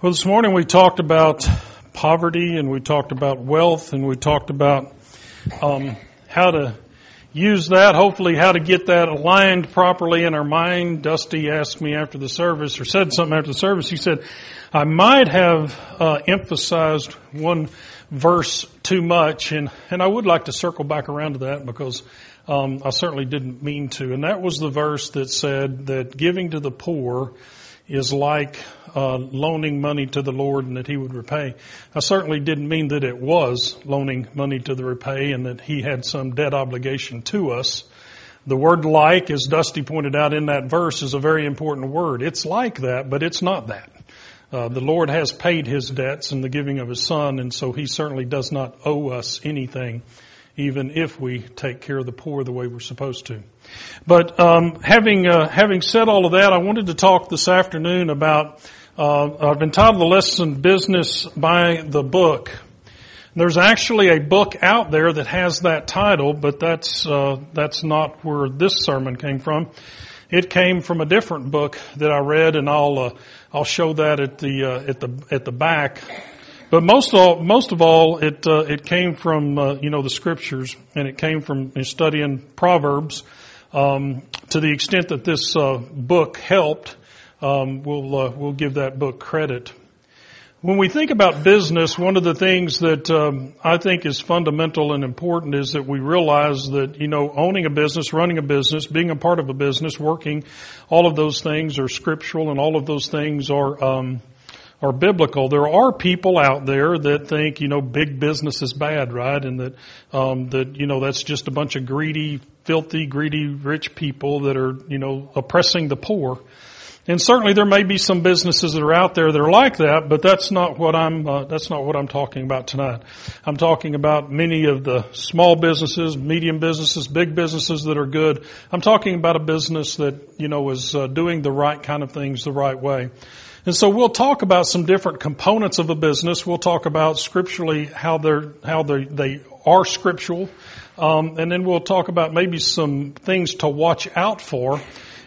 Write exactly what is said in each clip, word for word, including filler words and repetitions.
Well, this morning we talked about poverty, and we talked about wealth, and we talked about um, how to use that, hopefully how to get that aligned properly in our mind. Dusty asked me after the service, or said something after the service. He said, I might have uh, emphasized one verse too much, and, and I would like to circle back around to that because um, I certainly didn't mean to. And that was the verse that said that giving to the poor is like uh loaning money to the Lord and that he would repay. I certainly didn't mean that it was loaning money to the repay and that he had some debt obligation to us. The word like, as Dusty pointed out in that verse, is a very important word. It's like that, but it's not that. Uh, the Lord has paid his debts in the giving of his son, and so he certainly does not owe us anything, even if we take care of the poor the way we're supposed to. But um, having uh, having said all of that, I wanted to talk this afternoon about, uh, I've entitled the lesson, Business by the Book. And there's actually a book out there that has that title, but that's uh, that's not where this sermon came from. It came from a different book that I read, and I'll uh, I'll show that at the uh, at the at the back. But most of all, most of all, it uh, it came from uh, you know the scriptures, and it came from studying Proverbs. Um, to the extent that this uh, book helped, um, we'll uh, we'll give that book credit. When we think about business, one of the things that um, I think is fundamental and important is that we realize that you know owning a business, running a business, being a part of a business, working, all of those things are scriptural, and all of those things are. Um, Are biblical. There are people out there that think, you know, big business is bad, right? And that, um, that, you know, that's just a bunch of greedy, filthy, greedy, rich people that are, you know, oppressing the poor. And certainly there may be some businesses that are out there that are like that, but that's not what I'm, uh, that's not what I'm talking about tonight. I'm talking about many of the small businesses, medium businesses, big businesses that are good. I'm talking about a business that, you know, is uh, doing the right kind of things the right way. And so we'll talk about some different components of a business. We'll talk about scripturally how they're, how they they are scriptural. Um, and then we'll talk about maybe some things to watch out for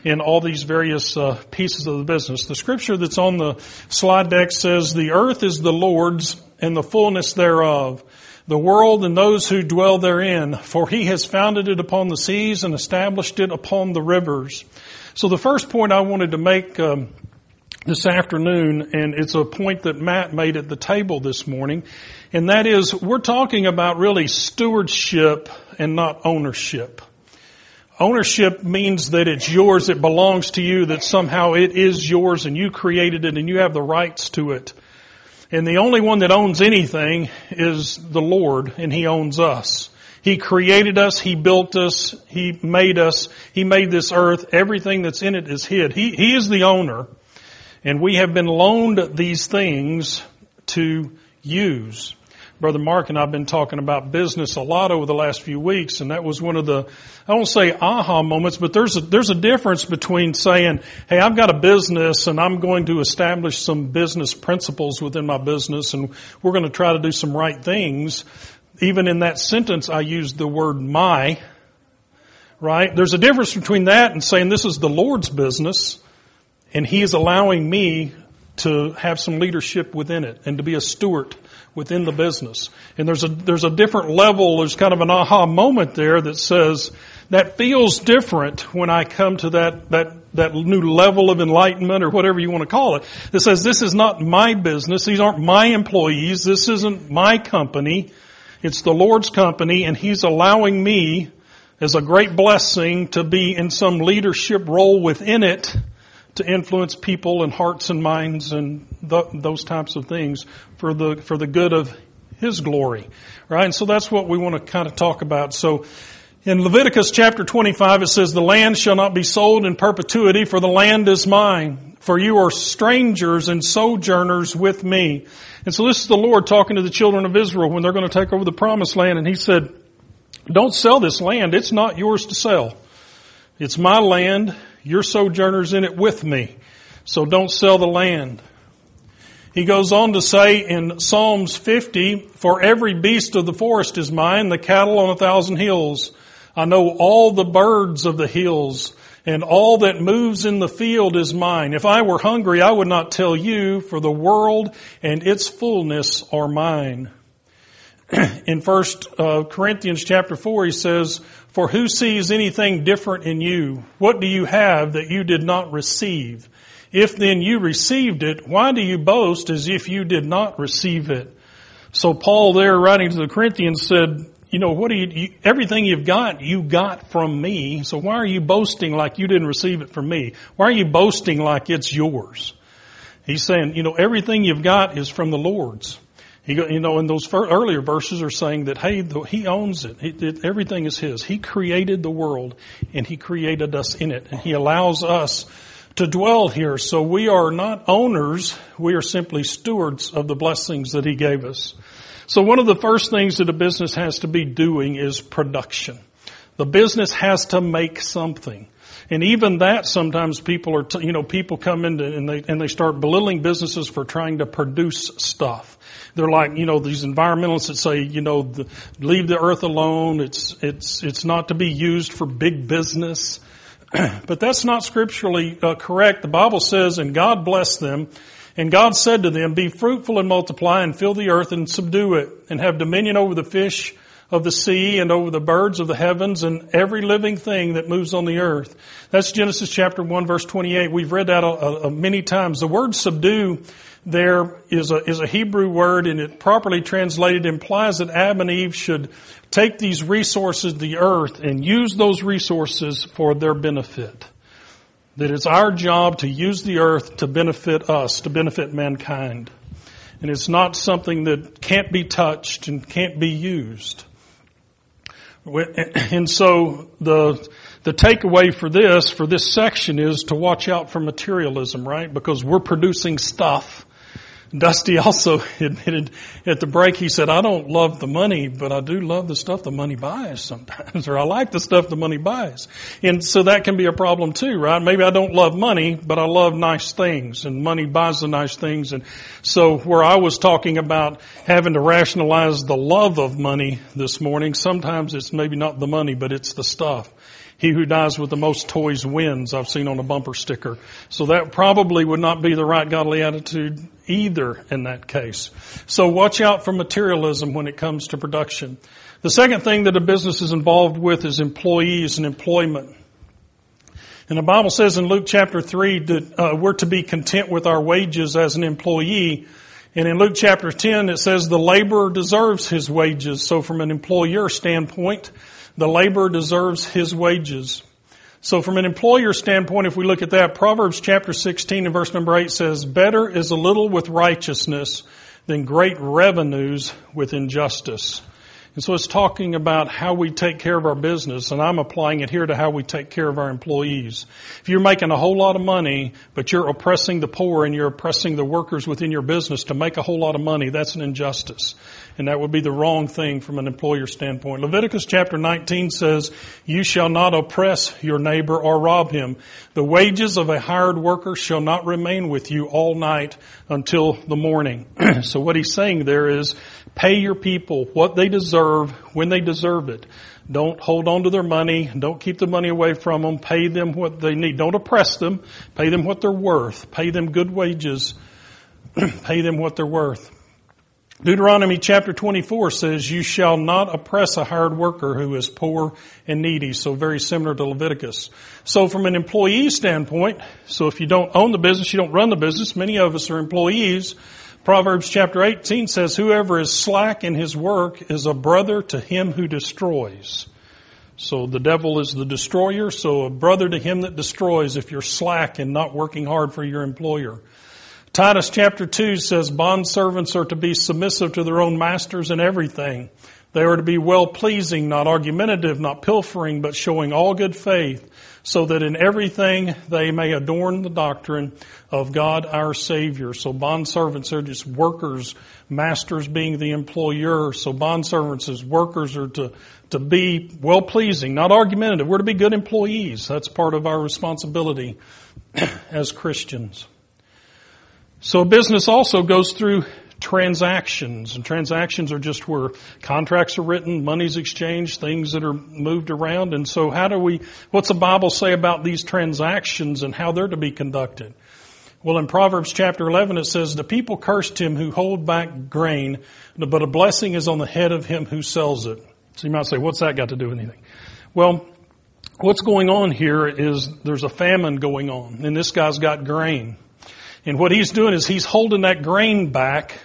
in all these various uh, pieces of the business. The scripture that's on the slide deck says, "The earth is the Lord's and the fullness thereof, the world and those who dwell therein. For he has founded it upon the seas and established it upon the rivers." So the first point I wanted to make um this afternoon, and it's a point that Matt made at the table this morning, and that is we're talking about really stewardship and not ownership. Ownership means that it's yours, it belongs to you, that somehow it is yours and you created it and you have the rights to it. And the only one that owns anything is the Lord, and he owns us. He created us, he built us, he made us, he made this earth, everything that's in it is his. He, he is the owner. And we have been loaned these things to use. Brother Mark and I have been talking about business a lot over the last few weeks, and that was one of the, I won't say aha moments, but there's a, there's a difference between saying, hey, I've got a business and I'm going to establish some business principles within my business and we're going to try to do some right things. Even in that sentence, I used the word my, right? There's a difference between that and saying this is the Lord's business. And he is allowing me to have some leadership within it and to be a steward within the business. And there's a, there's a different level. There's kind of an aha moment there that says that feels different when I come to that, that, that new level of enlightenment or whatever you want to call it. That says this is not my business. These aren't my employees. This isn't my company. It's the Lord's company, and he's allowing me as a great blessing to be in some leadership role within it, to influence people and hearts and minds and th- those types of things for the for the good of his glory, right? And so that's what we want to kind of talk about. So in Leviticus chapter twenty-five, it says, "The land shall not be sold in perpetuity, for the land is mine, for you are strangers and sojourners with me." And so this is the Lord talking to the children of Israel when they're going to take over the promised land. And he said, don't sell this land. It's not yours to sell. It's my land. You're sojourners in it with me, so don't sell the land. He goes on to say in Psalms fifty, "For every beast of the forest is mine, the cattle on a thousand hills. I know all the birds of the hills, and all that moves in the field is mine. If I were hungry, I would not tell you, for the world and its fullness are mine." In First Corinthians chapter four, he says, "For who sees anything different in you? What do you have that you did not receive? If then you received it, why do you boast as if you did not receive it?" So Paul there, writing to the Corinthians, said, you know, what do you, you, everything you've got, you got from me. So why are you boasting like you didn't receive it from me? Why are you boasting like it's yours? He's saying, you know, everything you've got is from the Lord's. He, you know, and those earlier verses are saying that, hey, the, he owns it. It, it. Everything is his. He created the world and he created us in it. And he allows us to dwell here. So we are not owners. We are simply stewards of the blessings that he gave us. So one of the first things that a business has to be doing is production. The business has to make something. And even that, sometimes people are, t- you know, people come in and they, and they start belittling businesses for trying to produce stuff. They're like, you know, these environmentalists that say, you know, the, leave the earth alone. It's, it's, it's not to be used for big business. But that's not scripturally uh, correct. The Bible says, "And God blessed them. And God said to them, be fruitful and multiply and fill the earth and subdue it and have dominion over the fish of the sea and over the birds of the heavens and every living thing that moves on the earth." That's Genesis chapter one, verse twenty-eight. We've read that a, a, a many times. The word subdue there is a, is a Hebrew word, and it properly translated implies that Adam and Eve should take these resources, the earth, and use those resources for their benefit. That it's our job to use the earth to benefit us, to benefit mankind. And it's not something that can't be touched and can't be used. And so the the takeaway for this, for this section, is to watch out for materialism, right? Because we're producing stuff. Dusty also admitted at the break, he said, "I don't love the money, but I do love the stuff the money buys sometimes," or "I like the stuff the money buys." And so that can be a problem too, right? Maybe I don't love money, but I love nice things, and money buys the nice things. And so where I was talking about having to rationalize the love of money this morning, sometimes it's maybe not the money, but it's the stuff. "He who dies with the most toys wins," I've seen on a bumper sticker. So that probably would not be the right godly attitude either in that case. So watch out for materialism when it comes to production. The second thing that a business is involved with is employees and employment. And the Bible says in Luke chapter three that uh, we're to be content with our wages as an employee. And in Luke chapter ten, it says the laborer deserves his wages. So from an employer standpoint, the laborer deserves his wages. So from an employer standpoint, if we look at that, Proverbs chapter sixteen and verse number eight says, "Better is a little with righteousness than great revenues with injustice." And so it's talking about how we take care of our business, and I'm applying it here to how we take care of our employees. If you're making a whole lot of money, but you're oppressing the poor and you're oppressing the workers within your business to make a whole lot of money, that's an injustice. And that would be the wrong thing from an employer standpoint. Leviticus chapter nineteen says, "You shall not oppress your neighbor or rob him. The wages of a hired worker shall not remain with you all night until the morning." So what he's saying there is, pay your people what they deserve when they deserve it. Don't hold on to their money. Don't keep the money away from them. Pay them what they need. Don't oppress them. Pay them what they're worth. Pay them good wages. Pay them what they're worth. Deuteronomy chapter twenty-four says, "You shall not oppress a hired worker who is poor and needy." So very similar to Leviticus. So from an employee standpoint, so if you don't own the business, you don't run the business, many of us are employees. Proverbs chapter eighteen says, "Whoever is slack in his work is a brother to him who destroys." So the devil is the destroyer, so a brother to him that destroys if you're slack and not working hard for your employer. Titus chapter two says, "Bondservants are to be submissive to their own masters in everything. They are to be well-pleasing, not argumentative, not pilfering, but showing all good faith, so that in everything they may adorn the doctrine of God our Savior." So bondservants are just workers, masters being the employer. So bondservants as workers are to, to be well-pleasing, not argumentative. We're to be good employees. That's part of our responsibility as Christians. So a business also goes through transactions. And transactions are just where contracts are written, money's exchanged, things that are moved around. And so how do we, what's the Bible say about these transactions and how they're to be conducted? Well, in Proverbs chapter eleven, it says, "The people cursed him who hold back grain, but a blessing is on the head of him who sells it." So you might say, what's that got to do with anything? Well, what's going on here is there's a famine going on, and this guy's got grain. And what he's doing is he's holding that grain back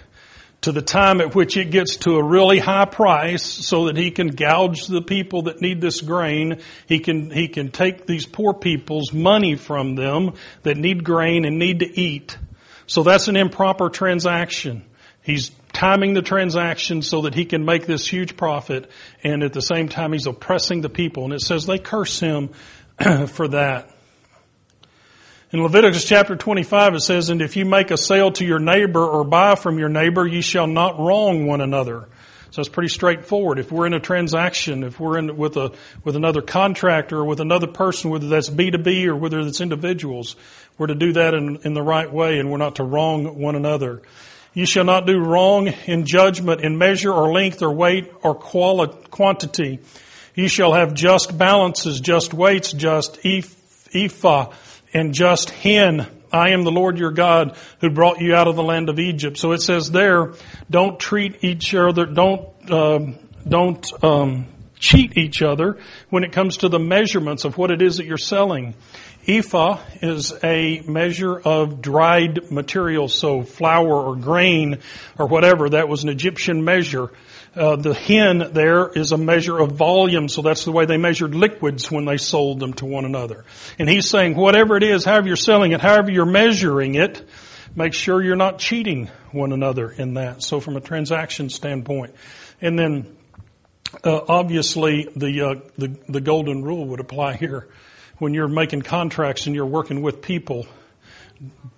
to the time at which it gets to a really high price so that he can gouge the people that need this grain. He can, he can take these poor people's money from them that need grain and need to eat. So that's an improper transaction. He's timing the transaction so that he can make this huge profit, and at the same time he's oppressing the people. And it says they curse him for that. In Leviticus chapter twenty-five it says, "And if you make a sale to your neighbor or buy from your neighbor, ye shall not wrong one another." So it's pretty straightforward. If we're in a transaction, if we're in with a with another contractor or with another person, whether that's B to B or whether that's individuals, we're to do that in, in the right way, and we're not to wrong one another. "You shall not do wrong in judgment in measure or length or weight or quali- quantity. You shall have just balances, just weights, just eph- ephah, and just hin. I am the Lord your God who brought you out of the land of Egypt." So it says there, don't treat each other, don't um, don't um, cheat each other when it comes to the measurements of what it is that you're selling. Ephah is a measure of dried material, so flour or grain or whatever. That was an Egyptian measure. Uh, the hin there is a measure of volume, so that's the way they measured liquids when they sold them to one another. And he's saying, whatever it is, however you're selling it, however you're measuring it, make sure you're not cheating one another in that. So from a transaction standpoint. And then uh, obviously the, uh, the the golden rule would apply here. When you're making contracts and you're working with people,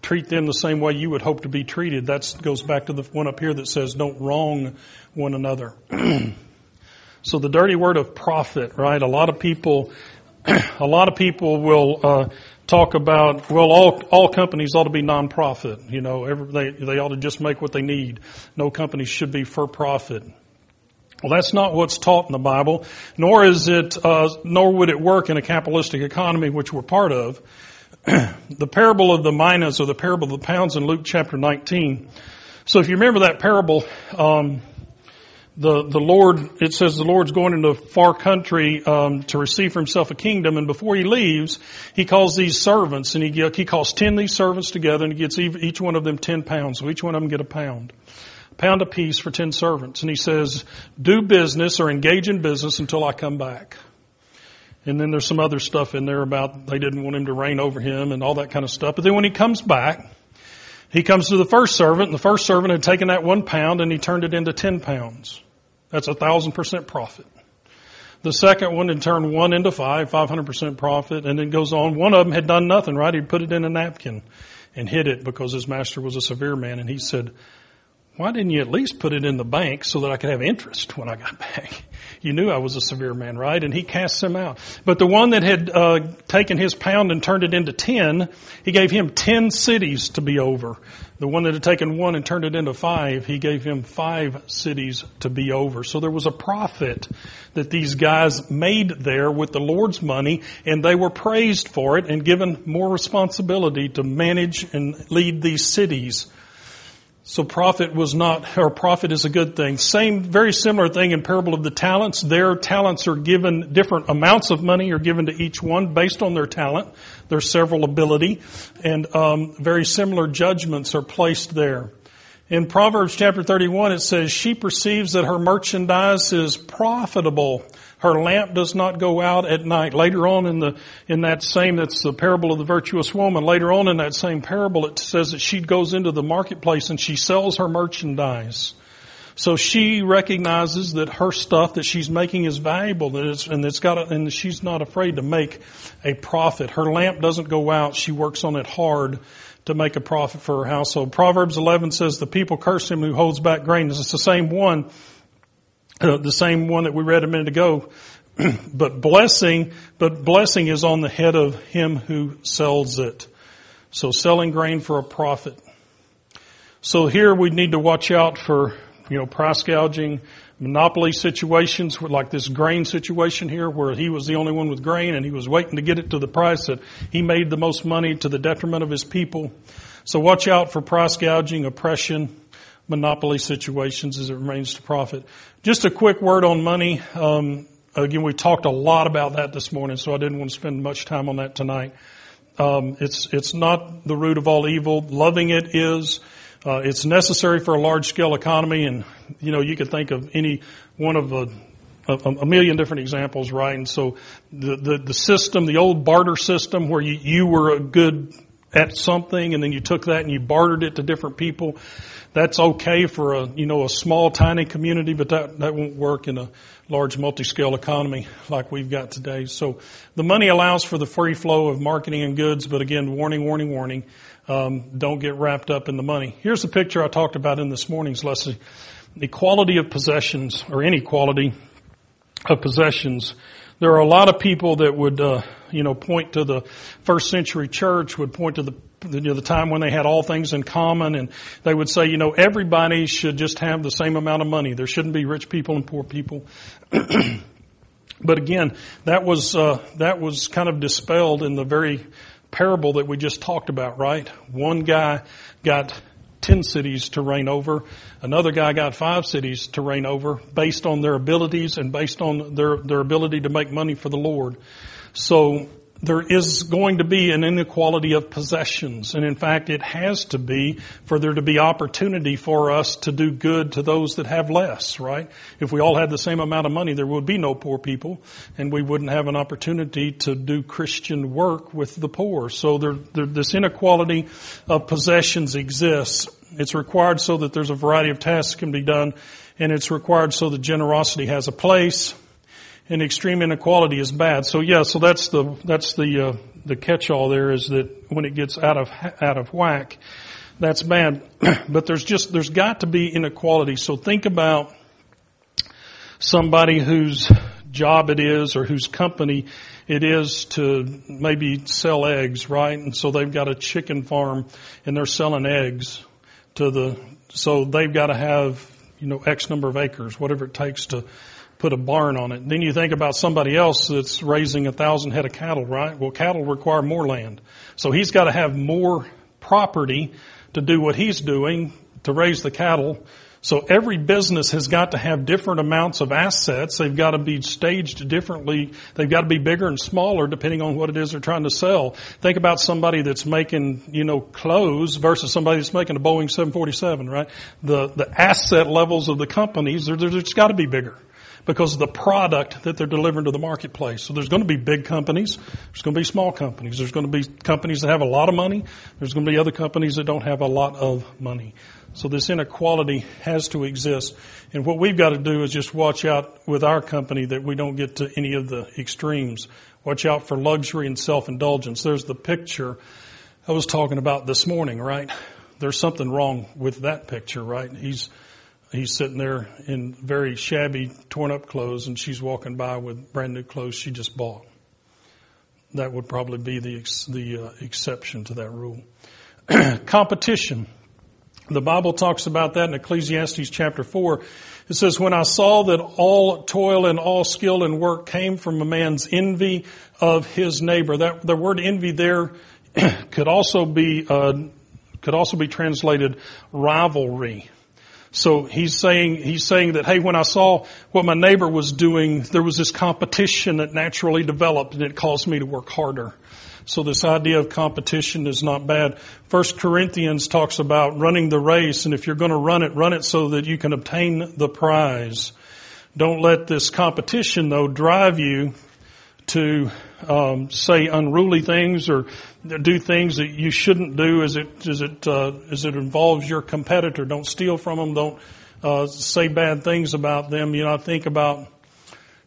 treat them the same way you would hope to be treated. That goes back to the one up here that says don't wrong one another. So the dirty word of profit, right? A lot of people, a lot of people will uh, talk about, well, all all companies ought to be non-profit. You know, every, they they ought to just make what they need. No company should be for profit. Well, that's not what's taught in the Bible, nor is it, uh, nor would it work in a capitalistic economy, which we're part of. The parable of the minas, or the parable of the pounds, in Luke chapter nineteen. So if you remember that parable, um, the the Lord, it says the Lord's going into a far country um, to receive for himself a kingdom, and before he leaves, he calls these servants, and he he calls ten of these servants together, and he gets each one of them ten pounds. So each one of them get a pound. Pound apiece for ten servants. And he says, do business or engage in business until I come back. And then there's some other stuff in there about they didn't want him to reign over him and all that kind of stuff. But then when he comes back, he comes to the first servant, and the first servant had taken that one pound and he turned it into ten pounds. That's a thousand percent profit. The second one had turned one into five, five hundred percent profit, and it goes on. One of them had done nothing, right? He put it in a napkin and hid it because his master was a severe man, and he said, why didn't you at least put it in the bank so that I could have interest when I got back? You knew I was a severe man, right? And he casts him out. But the one that had uh, taken his pound and turned it into ten, he gave him ten cities to be over. The one that had taken one and turned it into five, he gave him five cities to be over. So there was a profit that these guys made there with the Lord's money, and they were praised for it and given more responsibility to manage and lead these cities. So profit was not, or profit is a good thing. Same, very similar thing in parable of the talents. Their talents are given, different amounts of money are given to each one based on their talent, their several ability, and um, very similar judgments are placed there. In Proverbs chapter thirty-one, it says, she perceives that her merchandise is profitable. Her lamp does not go out at night. Later on in the, in that same, that's the parable of the virtuous woman. Later on in that same parable, it says that she goes into the marketplace and she sells her merchandise. So she recognizes that her stuff that she's making is valuable, that it's, and it's got, a, and she's not afraid to make a profit. Her lamp doesn't go out. She works on it hard to make a profit for her household. Proverbs eleven says the people curse him who holds back grain. It's the same one. Uh, the same one that we read a minute ago, but blessing, but blessing is on the head of him who sells it. So selling grain for a profit. So here we need to watch out for, you know, price gouging, monopoly situations like this grain situation here where he was the only one with grain and he was waiting to get it to the price that he made the most money to the detriment of his people. So watch out for price gouging, oppression, monopoly situations as it remains to profit. Just a quick word on money. Um, again, we talked a lot about that this morning, so I didn't want to spend much time on that tonight. Um, it's, it's not the root of all evil. Loving it is. Uh, it's necessary for a large-scale economy, and, you know, you could think of any one of a, a, a million different examples, right? And so the, the, the system, the old barter system where you, you were good at something and then you took that and you bartered it to different people, that's okay for a, you know, a small, tiny community, but that, that won't work in a large multi-scale economy like we've got today. So the money allows for the free flow of marketing and goods, but again, warning, warning, warning. Um, don't get wrapped up in the money. Here's the picture I talked about in this morning's lesson. Equality of possessions, or inequality of possessions. There are a lot of people that would, uh, you know, point to the first century church, would point to the, you know, the time when they had all things in common, and they would say, you know, everybody should just have the same amount of money. There shouldn't be rich people and poor people. But again, that was, uh, that was kind of dispelled in the very parable that we just talked about, right? One guy got ten cities to reign over. Another guy got five cities to reign over based on their abilities and based on their, their ability to make money for the Lord. So there is going to be an inequality of possessions. And in fact, it has to be for there to be opportunity for us to do good to those that have less, right? If we all had the same amount of money, there would be no poor people and we wouldn't have an opportunity to do Christian work with the poor. So there, there, this inequality of possessions exists. It's required so that there's a variety of tasks can be done, and it's required so that generosity has a place. And extreme inequality is bad. So yeah, so that's the that's the uh, the catch-all there is that when it gets out of out of whack, that's bad. But there's just there's got to be inequality. So think about somebody whose job it is or whose company it is to maybe sell eggs, right? And so they've got a chicken farm and they're selling eggs to the so they've got to have, you know, X number of acres, whatever it takes to put a barn on it. Then you think about somebody else that's raising a thousand head of cattle, right? Well, cattle require more land. So he's got to have more property to do what he's doing to raise the cattle. So every business has got to have different amounts of assets. They've got to be staged differently. They've got to be bigger and smaller depending on what it is they're trying to sell. Think about somebody that's making, you know, clothes versus somebody that's making a Boeing seven forty-seven, right? The, the asset levels of the companies, they're, they're, it's got to be bigger, because of the product that they're delivering to the marketplace. So there's going to be big companies. There's going to be small companies. There's going to be companies that have a lot of money. There's going to be other companies that don't have a lot of money. So this inequality has to exist. And what we've got to do is just watch out with our company that we don't get to any of the extremes. Watch out for luxury and self-indulgence. There's the picture I was talking about this morning, right? There's something wrong with that picture, right? He's He's sitting there in very shabby, torn-up clothes, and she's walking by with brand-new clothes she just bought. That would probably be the ex- the uh, exception to that rule. Competition. The Bible talks about that in Ecclesiastes chapter four. It says, "When I saw that all toil and all skill and work came from a man's envy of his neighbor." That the word envy there could also be uh, could also be translated rivalry. So he's saying, he's saying that, hey, when I saw what my neighbor was doing, there was this competition that naturally developed and it caused me to work harder. So this idea of competition is not bad. First Corinthians talks about running the race, and if you're going to run it, run it so that you can obtain the prize. Don't let this competition, though, drive you to um, say unruly things or do things that you shouldn't do as it as it uh, as it involves your competitor. Don't steal from them. Don't uh, say bad things about them. You know, I think about,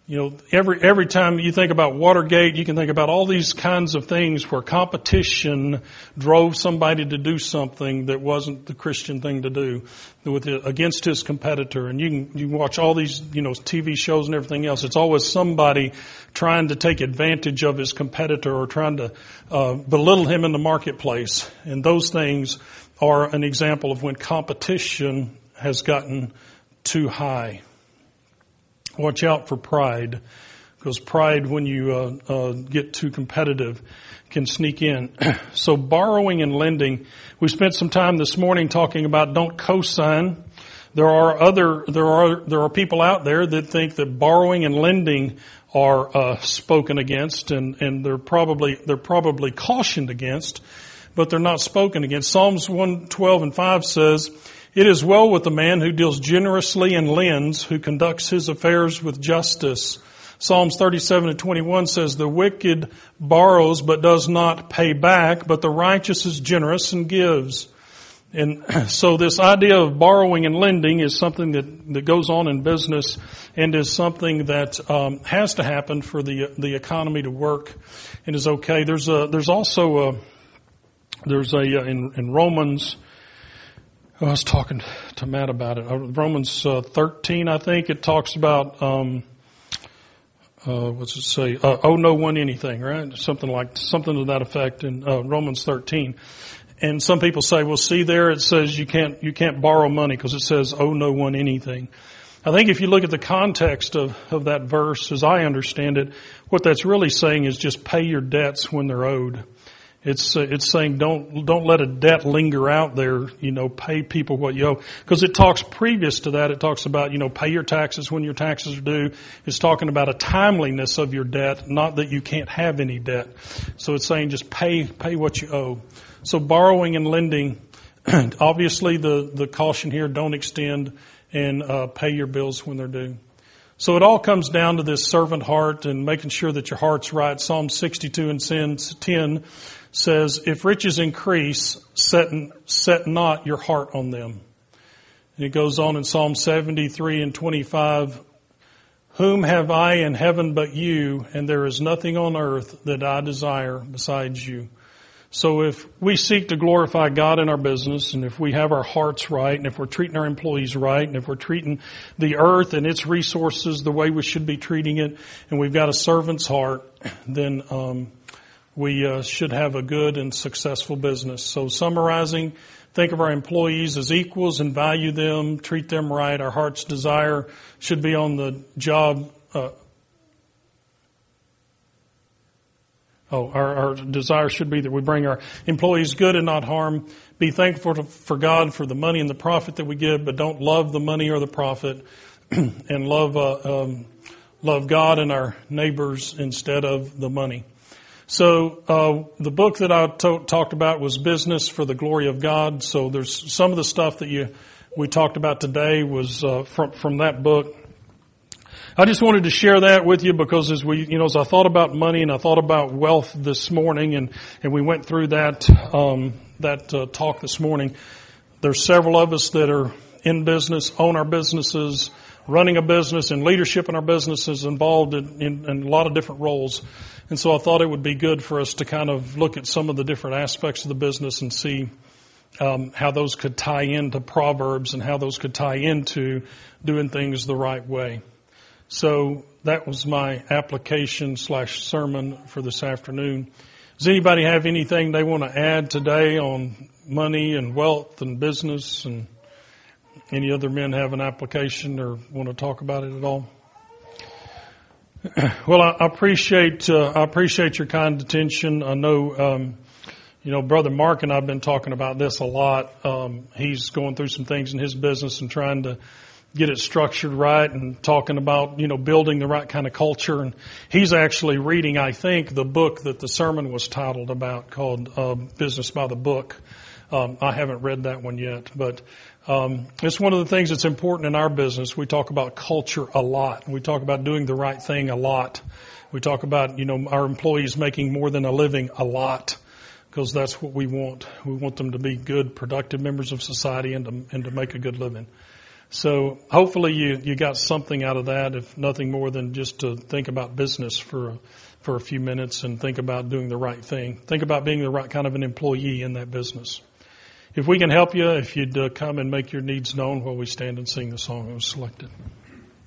you know, every every time you think about Watergate, you can think about all these kinds of things where competition drove somebody to do something that wasn't the Christian thing to do with the, against his competitor. And you can you can watch all these, you know, T V shows and everything else. It's always somebody trying to take advantage of his competitor or trying to uh, belittle him in the marketplace. And those things are an example of when competition has gotten too high. Watch out for pride, because pride, when you uh, uh, get too competitive, can sneak in. So borrowing and lending, we spent some time this morning talking about don't cosign. There are other, there are, there are people out there that think that borrowing and lending are uh, spoken against, and, and they're probably, they're probably cautioned against, but they're not spoken against. Psalms one twelve and five says, "It is well with the man who deals generously and lends, who conducts his affairs with justice." Psalms thirty-seven and twenty-one says, "The wicked borrows but does not pay back, but the righteous is generous and gives." And so this idea of borrowing and lending is something that, that goes on in business and is something that um, has to happen for the the economy to work and is okay. There's a there's also a there's a in, in Romans. I was talking to Matt about it. Romans uh, thirteen, I think it talks about um, uh, what's it say? Uh, owe no one anything, right? Something like something to that effect in uh, Romans thirteen. And some people say, well, see there, it says you can't, you can't borrow money because it says owe no one anything. I think if you look at the context of, of that verse, as I understand it, what that's really saying is just pay your debts when they're owed. It's, uh, it's saying don't, don't let a debt linger out there, you know, pay people what you owe. Because it talks previous to that, it talks about, you know, pay your taxes when your taxes are due. It's talking about a timeliness of your debt, not that you can't have any debt. So it's saying just pay, pay what you owe. So borrowing and lending, obviously the, the caution here, don't extend and uh, pay your bills when they're due. So it all comes down to this servant heart and making sure that your heart's right. Psalm sixty-two and ten says, "If riches increase, set, set not your heart on them." And it goes on in Psalm seventy-three and twenty-five, "Whom have I in heaven but you, and there is nothing on earth that I desire besides you." So if we seek to glorify God in our business, and if we have our hearts right, and if we're treating our employees right, and if we're treating the earth and its resources the way we should be treating it, and we've got a servant's heart, then um, we uh, should have a good and successful business. So summarizing, think of our employees as equals and value them, treat them right. Our heart's desire should be on the job. Uh, Oh, our, our desire should be that we bring our employees good and not harm. Be thankful to, for God for the money and the profit that we give, but don't love the money or the profit, and love uh, um, love God and our neighbors instead of the money. So uh, the book that I to- talked about was Business for the Glory of God. So there's some of the stuff that you we talked about today was uh, from from that book. I just wanted to share that with you because as we, you know, as I thought about money and I thought about wealth this morning, and, and we went through that um, that uh, talk this morning. There's several of us that are in business, own our businesses, running a business, and leadership in our businesses, involved in, in, in a lot of different roles. And so I thought it would be good for us to kind of look at some of the different aspects of the business and see um, how those could tie into Proverbs and how those could tie into doing things the right way. So that was my application slash sermon for this afternoon. Does anybody have anything they want to add today on money and wealth and business? And any other men have an application or want to talk about it at all? Well, I appreciate uh, I appreciate your kind attention. I know, um, you know, Brother Mark and I've been talking about this a lot. Um, he's going through some things in his business and trying to get it structured right and talking about, you know, building the right kind of culture. And he's actually reading, I think, the book that the sermon was titled about called uh, Business by the Book. Um, I haven't read that one yet, but um, it's one of the things that's important in our business. We talk about culture a lot. We talk about doing the right thing a lot. We talk about, you know, our employees making more than a living a lot, because that's what we want. We want them to be good, productive members of society and to, and to make a good living. So hopefully you, you got something out of that, if nothing more than just to think about business for, for a few minutes and think about doing the right thing. Think about being the right kind of an employee in that business. If we can help you, if you'd uh, come and make your needs known while we stand and sing the song that was selected.